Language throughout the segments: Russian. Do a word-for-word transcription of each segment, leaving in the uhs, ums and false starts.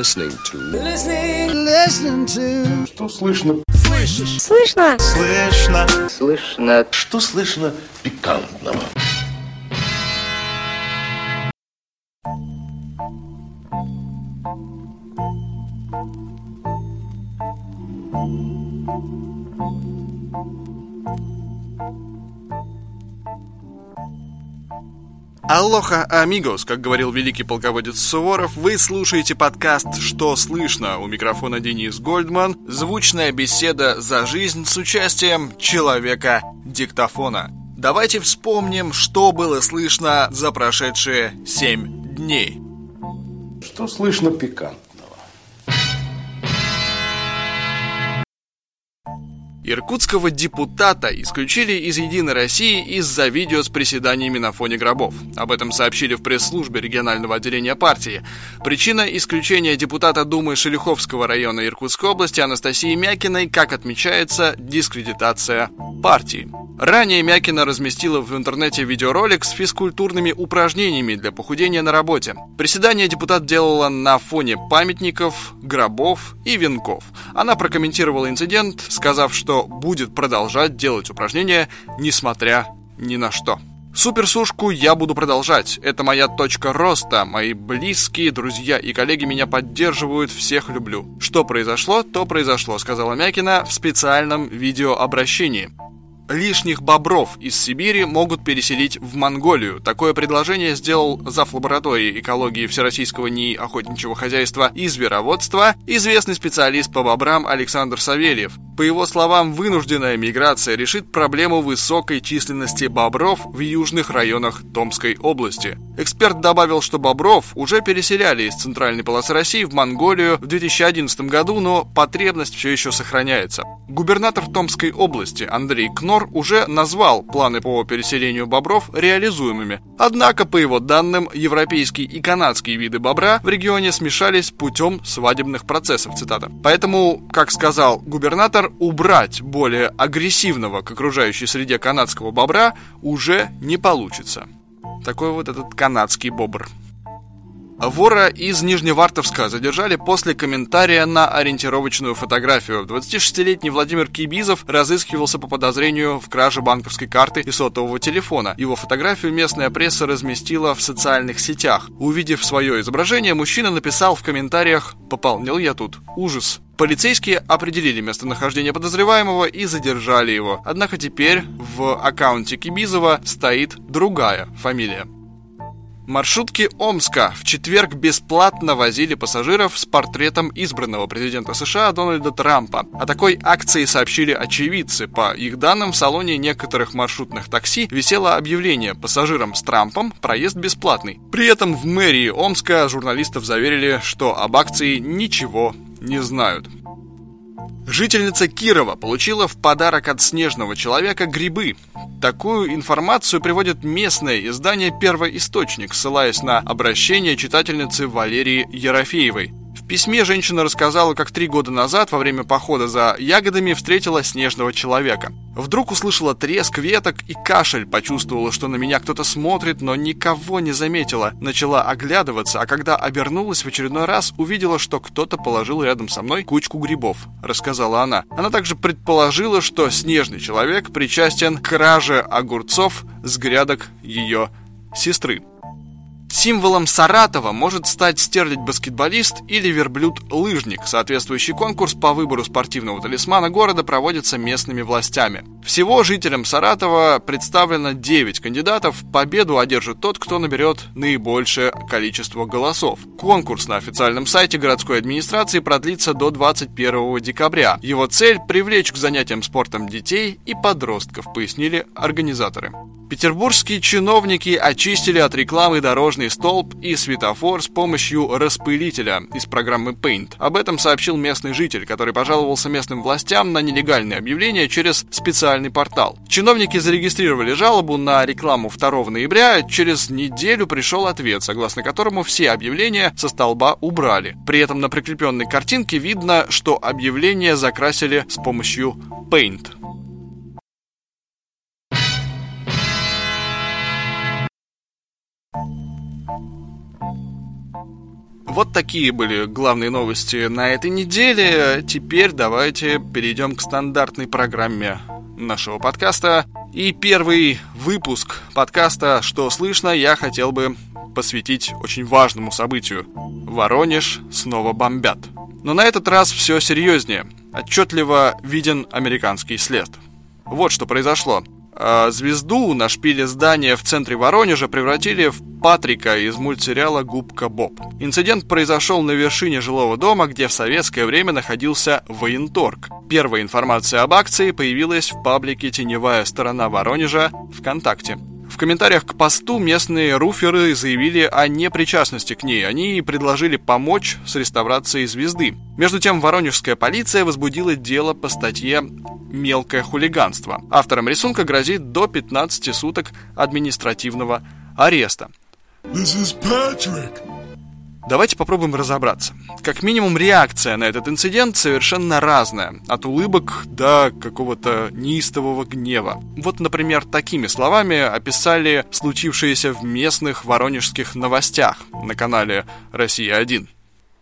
Listening to. Listening. Listening to. Что слышно? Слышишь? Слышно. Слышно. Слышно. Что слышно пикантного? Алоха, амигос, как говорил великий полководец Суворов, вы слушаете подкаст «Что слышно?». У микрофона Денис Гольдман. Звучная беседа за жизнь с участием человека-диктофона. Давайте вспомним, что было слышно за прошедшие семь дней. Что слышно пикантно? Иркутского депутата исключили из «Единой России» из-за видео с приседаниями на фоне гробов. Об этом сообщили в пресс-службе регионального отделения партии. Причина исключения депутата Думы Шелиховского района Иркутской области Анастасии Мякиной, как отмечается, дискредитация партии. Ранее Мякина разместила в интернете видеоролик с физкультурными упражнениями для похудения на работе. Приседания депутат делала на фоне памятников, гробов и венков. Она прокомментировала инцидент, сказав, что будет продолжать делать упражнения, несмотря ни на что. Суперсушку я буду продолжать. Это моя точка роста. Мои близкие, друзья и коллеги меня поддерживают. Всех люблю. Что произошло, то произошло, сказала Мякина в специальном видеообращении. Лишних бобров из Сибири могут переселить в Монголию. Такое предложение сделал зав. Лаборатории экологии Всероссийского эн и и охотничьего хозяйства и звероводства известный специалист по бобрам Александр Савельев. По его словам, вынужденная миграция решит проблему высокой численности бобров в южных районах Томской области. Эксперт добавил, что бобров уже переселяли из центральной полосы России в Монголию в две тысячи одиннадцатом году, но потребность все еще сохраняется. Губернатор Томской области Андрей Кнор уже назвал планы по переселению бобров реализуемыми. Однако, по его данным, европейские и канадские виды бобра в регионе смешались путем свадебных процессов, цитата. Поэтому, как сказал губернатор, убрать более агрессивного к окружающей среде канадского бобра уже не получится. Такой вот этот канадский бобр. Вора из Нижневартовска задержали после комментария на ориентировочную фотографию. двадцатишестилетний Владимир Кибизов разыскивался по подозрению в краже банковской карты и сотового телефона. Его фотографию местная пресса разместила в социальных сетях. Увидев свое изображение, мужчина написал в комментариях «Пополнил я тут. Ужас». Полицейские определили местонахождение подозреваемого и задержали его. Однако теперь в аккаунте Кибизова стоит другая фамилия. Маршрутки Омска в четверг бесплатно возили пассажиров с портретом избранного президента США Дональда Трампа. О такой акции сообщили очевидцы. По их данным, в салоне некоторых маршрутных такси висело объявление: пассажирам с Трампом проезд бесплатный. При этом в мэрии Омска журналистов заверили, что об акции ничего не знают. Жительница Кирова получила в подарок от снежного человека грибы. Такую информацию приводит местное издание «Первоисточник», ссылаясь на обращение читательницы Валерии Ерофеевой. В письме женщина рассказала, как три года назад во время похода за ягодами встретила снежного человека. Вдруг услышала треск веток и кашель, почувствовала, что на меня кто-то смотрит, но никого не заметила. Начала оглядываться, а когда обернулась в очередной раз, увидела, что кто-то положил рядом со мной кучку грибов, рассказала она. Она также предположила, что снежный человек причастен к краже огурцов с грядок ее сестры. Символом Саратова может стать стерлядь-баскетболист или верблюд-лыжник. Соответствующий конкурс по выбору спортивного талисмана города проводится местными властями. Всего жителям Саратова представлено девять кандидатов. Победу одержит тот, кто наберет наибольшее количество голосов. Конкурс на официальном сайте городской администрации продлится до двадцать первого декабря. Его цель – привлечь к занятиям спортом детей и подростков, пояснили организаторы. Петербургские чиновники очистили от рекламы дорожный столб и светофор с помощью распылителя из программы Paint. Об этом сообщил местный житель, который пожаловался местным властям на нелегальные объявления через специальный портал. Чиновники зарегистрировали жалобу на рекламу второго ноября. Через неделю пришел ответ, согласно которому все объявления со столба убрали. При этом на прикрепленной картинке видно, что объявления закрасили с помощью Paint. Вот такие были главные новости на этой неделе. Теперь давайте перейдем к стандартной программе нашего подкаста. И первый выпуск подкаста «Что слышно» я хотел бы посвятить очень важному событию. Воронеж снова бомбят. Но на этот раз все серьезнее. Отчетливо виден американский след. Вот что произошло. Звезду на шпиле здания в центре Воронежа превратили в Патрика из мультсериала «Губка Боб». Инцидент произошел на вершине жилого дома, где в советское время находился военторг. Первая информация об акции появилась в паблике «Теневая сторона Воронежа» ВКонтакте. В комментариях к посту местные руферы заявили о непричастности к ней. Они предложили помочь с реставрацией звезды. Между тем, воронежская полиция возбудила дело по статье «Мелкое хулиганство». Авторам рисунка грозит до пятнадцати суток административного ареста. This is Patrick. Давайте попробуем разобраться. Как минимум, реакция на этот инцидент совершенно разная. От улыбок до какого-то неистового гнева. Вот, например, такими словами описали случившееся в местных воронежских новостях на канале «Россия-один».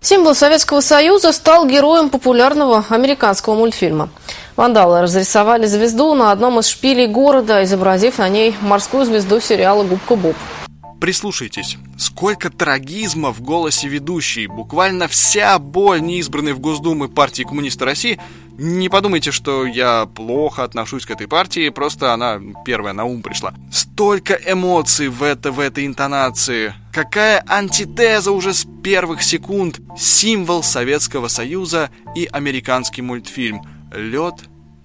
Символ Советского Союза стал героем популярного американского мультфильма. Вандалы разрисовали звезду на одном из шпилей города, изобразив на ней морскую звезду сериала «Губка Боб». Прислушайтесь, сколько трагизма в голосе ведущей, буквально вся боль неизбранной в Госдумы партии Коммунисты России. Не подумайте, что я плохо отношусь к этой партии, просто она первая на ум пришла. Столько эмоций в, это, в этой интонации, какая антитеза уже с первых секунд. Символ Советского Союза и американский мультфильм «Лед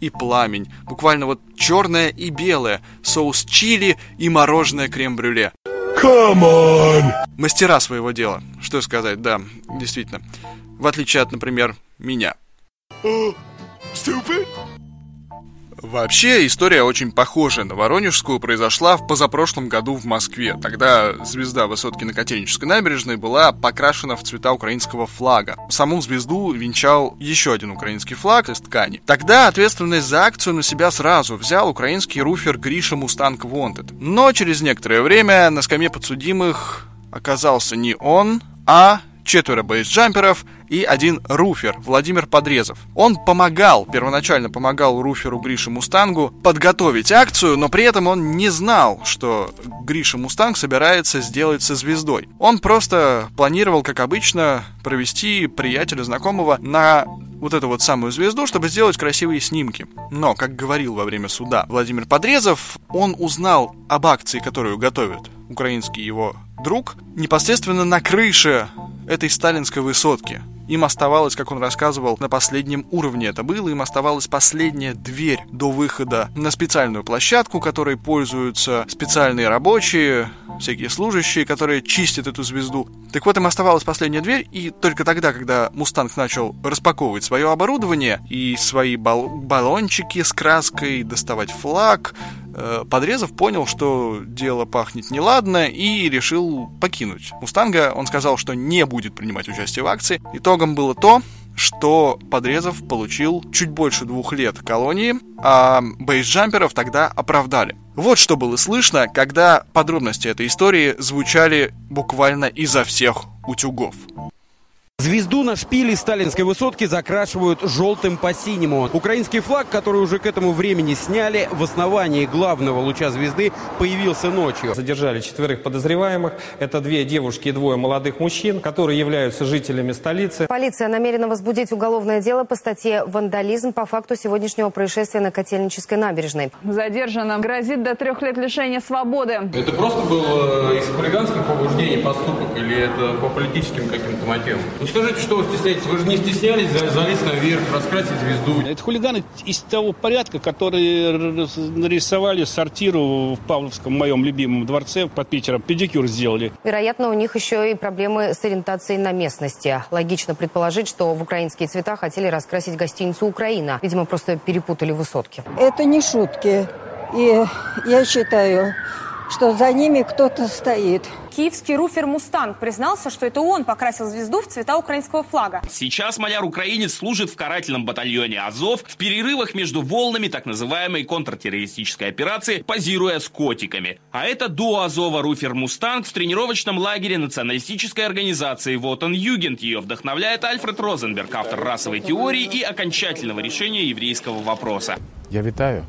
и пламень». Буквально вот черное и белое, соус чили и мороженое крем-брюле. Come on! Мастера своего дела. Что сказать, да, действительно. В отличие от, например, меня. Uh, stupid? Вообще, история очень похожая на воронежскую произошла в позапрошлом году в Москве. Тогда звезда высотки на Котельнической набережной была покрашена в цвета украинского флага. Саму звезду венчал еще один украинский флаг из ткани. Тогда ответственность за акцию на себя сразу взял украинский руфер Гриша Mustang Wanted. Но через некоторое время на скамье подсудимых оказался не он, а четверо бейсджамперов и один руфер, Владимир Подрезов. Он помогал, первоначально помогал руферу Грише Мустангу подготовить акцию, но при этом он не знал, что Гриша Мустанг собирается сделать со звездой. Он просто планировал, как обычно, провести приятеля знакомого на вот эту вот самую звезду, чтобы сделать красивые снимки. Но, как говорил во время суда Владимир Подрезов, он узнал об акции, которую готовит украинский его друг, непосредственно на крыше этой сталинской высотки. Им оставалось, как он рассказывал, на последнем уровне это было, им оставалась последняя дверь до выхода на специальную площадку, которой пользуются специальные рабочие, всякие служащие, которые чистят эту звезду. Так вот, им оставалась последняя дверь, и только тогда, когда «Мустанг» начал распаковывать свое оборудование и свои бал- баллончики с краской, доставать флаг, Подрезов понял, что дело пахнет неладно, и решил покинуть «Мустанга». Он сказал, что не будет принимать участие в акции. Итогом было то, что Подрезов получил чуть больше двух лет колонии, а бейсджамперов тогда оправдали. Вот что было слышно, когда подробности этой истории звучали буквально изо всех утюгов. Звезду на шпиле сталинской высотки закрашивают желтым по синему. Украинский флаг, который уже к этому времени сняли, в основании главного луча звезды появился ночью. Задержали четверых подозреваемых. Это две девушки и двое молодых мужчин, которые являются жителями столицы. Полиция намерена возбудить уголовное дело по статье «Вандализм» по факту сегодняшнего происшествия на Котельнической набережной. Задержанным грозит до трех лет лишения свободы. Это просто был из хулиганских побуждений поступок или это по политическим каким-то мотивам? Скажите, что вы стесняетесь? Вы же не стеснялись залезть наверх, раскрасить звезду. Это хулиганы из того порядка, которые нарисовали сортиру в Павловском, моем любимом дворце под Питером. Педикюр сделали. Вероятно, у них еще и проблемы с ориентацией на местности. Логично предположить, что в украинские цвета хотели раскрасить гостиницу «Украина». Видимо, просто перепутали высотки. Это не шутки. И я считаю, что за ними кто-то стоит. Киевский руфер «Мустанг» признался, что это он покрасил звезду в цвета украинского флага. Сейчас маляр-украинец служит в карательном батальоне «Азов» в перерывах между волнами так называемой контртеррористической операции, позируя с котиками. А это до «Азова» руфер «Мустанг» в тренировочном лагере националистической организации «Вот он, Югент». Ее вдохновляет Альфред Розенберг, автор расовой теории и окончательного решения еврейского вопроса. Я вітаю,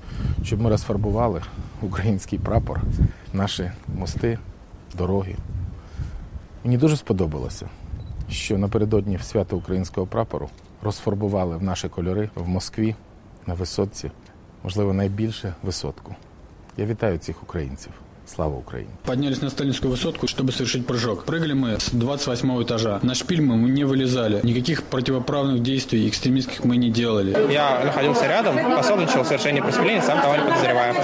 щоб ми розфарбували український прапор, наші мости, дороги. Мені дуже сподобалося, що напередодні свята українського прапору розфарбували в наші кольори в Москві на висотці, можливо, найбільше висотку. Я вітаю цих українців. Слава Украине. Поднялись на сталинскую высотку, чтобы совершить прыжок. Прыгали мы с двадцать восьмого этажа. На шпиль мы не вылезали. Никаких противоправных действий экстремистских мы не делали. Я находился рядом, пособничал в совершении преступления, сам того не подозреваю.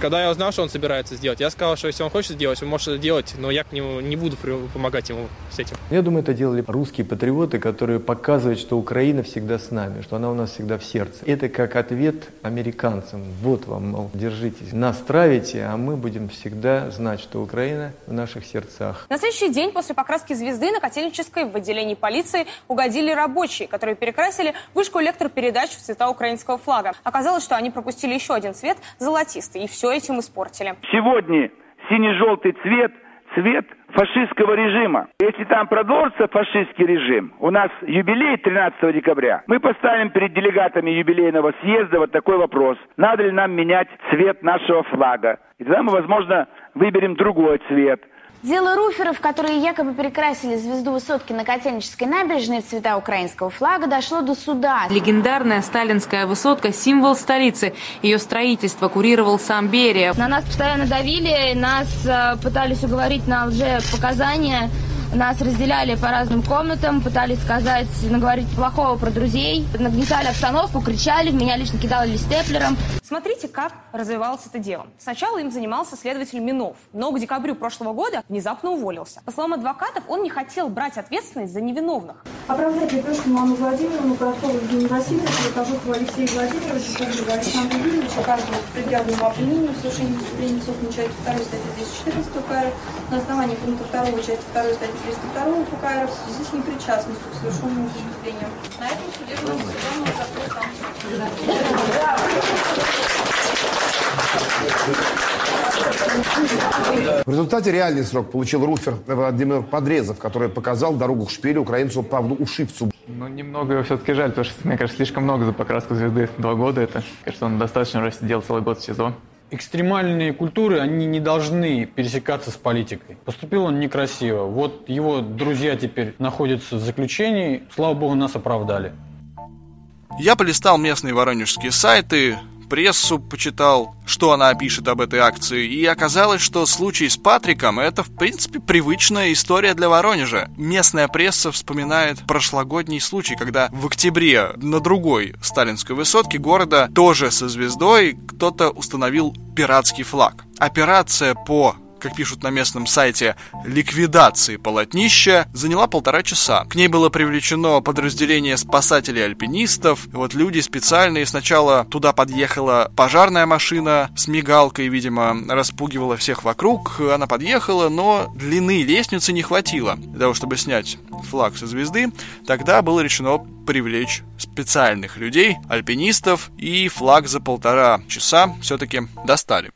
Когда я узнал, что он собирается сделать, я сказал, что если он хочет сделать, он может это делать, но я к нему не буду помогать ему с этим. Я думаю, это делали русские патриоты, которые показывают, что Украина всегда с нами, что она у нас всегда в сердце. Это как ответ американцам. Вот вам, мол, держитесь, нас травите, а мы будем всегда знать, что Украина в наших сердцах. На следующий день после покраски звезды на Котельнической в отделении полиции угодили рабочие, которые перекрасили вышку электропередач в цвета украинского флага. Оказалось, что они пропустили еще один цвет – золотистый, и все этим испортили. Сегодня сине-желтый цвет – цвет фашистского режима. Если там продолжится фашистский режим, у нас юбилей тринадцатого декабря, мы поставим перед делегатами юбилейного съезда вот такой вопрос. Надо ли нам менять цвет нашего флага? И тогда мы, возможно, выберем другой цвет. Дело руферов, которые якобы перекрасили звезду высотки на Котельнической набережной в цвета украинского флага, дошло до суда. Легендарная сталинская высотка – символ столицы. Ее строительство курировал сам Берия. На нас постоянно давили, нас пытались уговорить на лжепоказания. Нас разделяли по разным комнатам, пытались сказать, наговорить плохого про друзей. Нагнетали обстановку, кричали, меня лично кидали степлером. Смотрите, как развивалось это дело. Сначала им занимался следователь Минов, но к декабрю прошлого года внезапно уволился. По словам адвокатов, он не хотел брать ответственность за невиновных. Оправдать Лепешкину Анну Владимировну, Короткова Евгению Васильевичу, Лукашеву Алексею Владимировичу, Сергею Александру Юрьевичу, каждому предъявленному обвинению в совершении преступления, собственной части второй статьи двести четырнадцать УК на основании пункта второго части второй статьи триста второго УК в связи с непричастностью к совершенному преступлению. На этом судебном судебном запросом. В результате реальный срок получил руфер Владимир Подрезов, который показал дорогу к шпилю украинцу Павлу Ушивцу. Ну, немного его все-таки жаль, потому что, мне кажется, слишком много за покраску звезды. Два года это. Кажется, он достаточно раз сидел целый год в СИЗО. Экстремальные культуры, они не должны пересекаться с политикой. Поступил он некрасиво. Вот его друзья теперь находятся в заключении. Слава богу, нас оправдали. Я полистал местные воронежские сайты, прессу почитал, что она пишет об этой акции, и оказалось, что случай с Патриком – это, в принципе, привычная история для Воронежа. Местная пресса вспоминает прошлогодний случай, когда в октябре на другой сталинской высотке города тоже со звездой кто-то установил пиратский флаг. Операция по, как пишут на местном сайте, ликвидации полотнища заняла полтора часа. К ней было привлечено подразделение спасателей-альпинистов. Вот люди специальные. Сначала туда подъехала пожарная машина с мигалкой, видимо, распугивала всех вокруг. Она подъехала, но длины лестницы не хватило для того, чтобы снять флаг со звезды. Тогда было решено привлечь специальных людей, альпинистов, и флаг за полтора часа все-таки достали.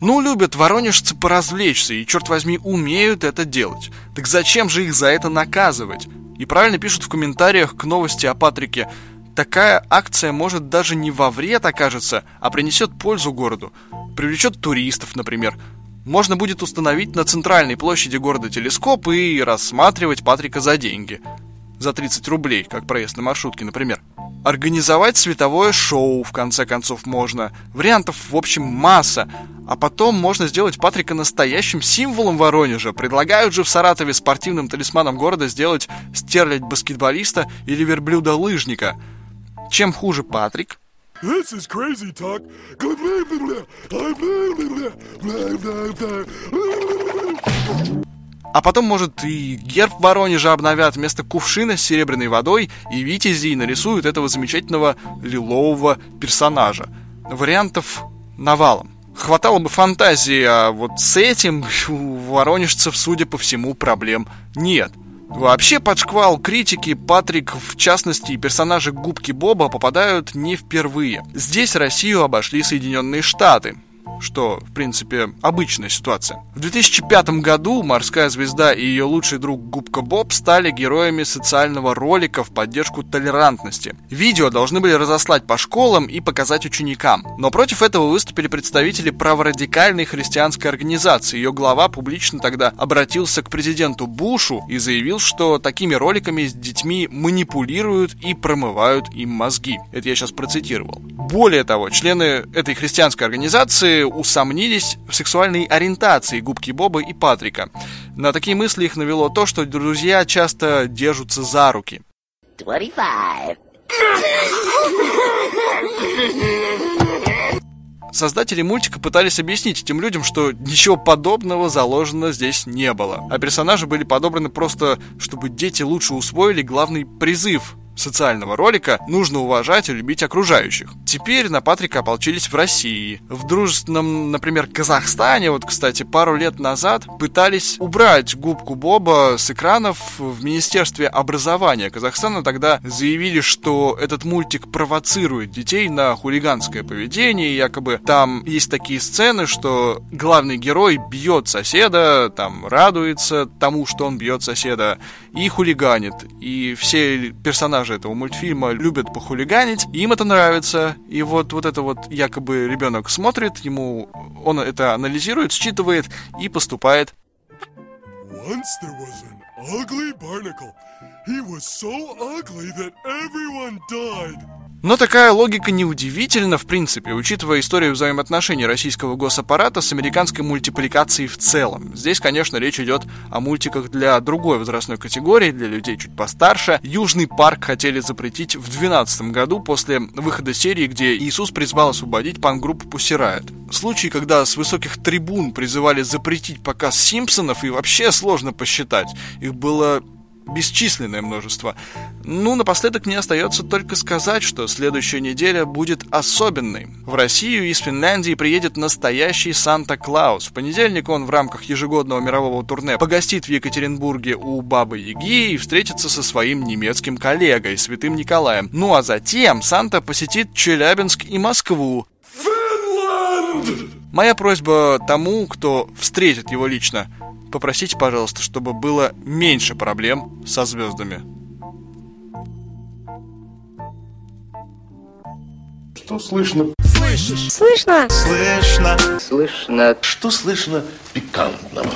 Ну, любят воронежцы поразвлечься, и, черт возьми, умеют это делать. Так зачем же их за это наказывать? И правильно пишут в комментариях к новости о Патрике. Такая акция может даже не во вред окажется, а принесет пользу городу. Привлечет туристов, например. Можно будет установить на центральной площади города телескоп и рассматривать Патрика за деньги. За тридцать рублей, как проезд на маршрутке, например. Организовать световое шоу, в конце концов, можно. Вариантов, в общем, масса. А потом можно сделать Патрика настоящим символом Воронежа. Предлагают же в Саратове спортивным талисманом города сделать стерлядь баскетболиста или верблюда-лыжника. Чем хуже Патрик? This is crazy talk. А потом, может, и герб Воронежа обновят вместо кувшина с серебряной водой и витязей нарисуют этого замечательного лилового персонажа. Вариантов навалом. хватало бы фантазии, а вот с этим у воронежцев, судя по всему, проблем нет. Вообще под шквал критики Патрик, в частности, и персонажи Губки Боба попадают не впервые. Здесь Россию обошли Соединенные Штаты, что, в принципе, обычная ситуация. В две тысячи пятом году «Морская звезда» и ее лучший друг Губка Боб стали героями социального ролика в поддержку толерантности. Видео должны были разослать по школам и показать ученикам. Но против этого выступили представители праворадикальной христианской организации. Ее глава публично тогда обратился к президенту Бушу и заявил, что такими роликами с детьми манипулируют и промывают им мозги. Это я сейчас процитировал. Более того, члены этой христианской организации усомнились в сексуальной ориентации Губки Боба и Патрика. На такие мысли их навело то, что друзья часто держатся за руки. двадцать пять Создатели мультика пытались объяснить этим людям, что ничего подобного заложено здесь не было. А персонажи были подобраны просто, чтобы дети лучше усвоили главный призыв социального ролика: нужно уважать и любить окружающих. Теперь на Патрика ополчились в России. В дружественном, например, Казахстане, вот, кстати, пару лет назад пытались убрать Губку Боба с экранов в Министерстве образования Казахстана. Тогда заявили, что этот мультик провоцирует детей на хулиганское поведение, и якобы там есть такие сцены, что главный герой бьет соседа, там радуется тому, что он бьет соседа, и хулиганит. И все персонажи этого мультфильма любят похулиганить, им это нравится, и вот, вот это вот якобы ребенок смотрит, ему он это анализирует, считывает и поступает. Но такая логика неудивительна, в принципе, учитывая историю взаимоотношений российского госаппарата с американской мультипликацией в целом. Здесь, конечно, речь идет о мультиках для другой возрастной категории, для людей чуть постарше. «Южный парк» хотели запретить в две тысячи двенадцатом году после выхода серии, где Иисус призвал освободить панк-группу Pussy Riot. Случаи, когда с высоких трибун призывали запретить показ «Симпсонов», и вообще сложно посчитать. Их было бесчисленное множество. Ну, напоследок мне остается только сказать, что следующая неделя будет особенной. В Россию из Финляндии приедет настоящий Санта-Клаус. В понедельник он в рамках ежегодного мирового турне погостит в Екатеринбурге у Бабы-Яги и встретится со своим немецким коллегой, святым Николаем. Ну а затем Санта посетит Челябинск и Москву. Финлянд! Моя просьба тому, кто встретит его лично: попросите, пожалуйста, чтобы было меньше проблем со звездами. Что слышно? Слышишь? Слышно. Слышно. Слышно. Что слышно пикантного?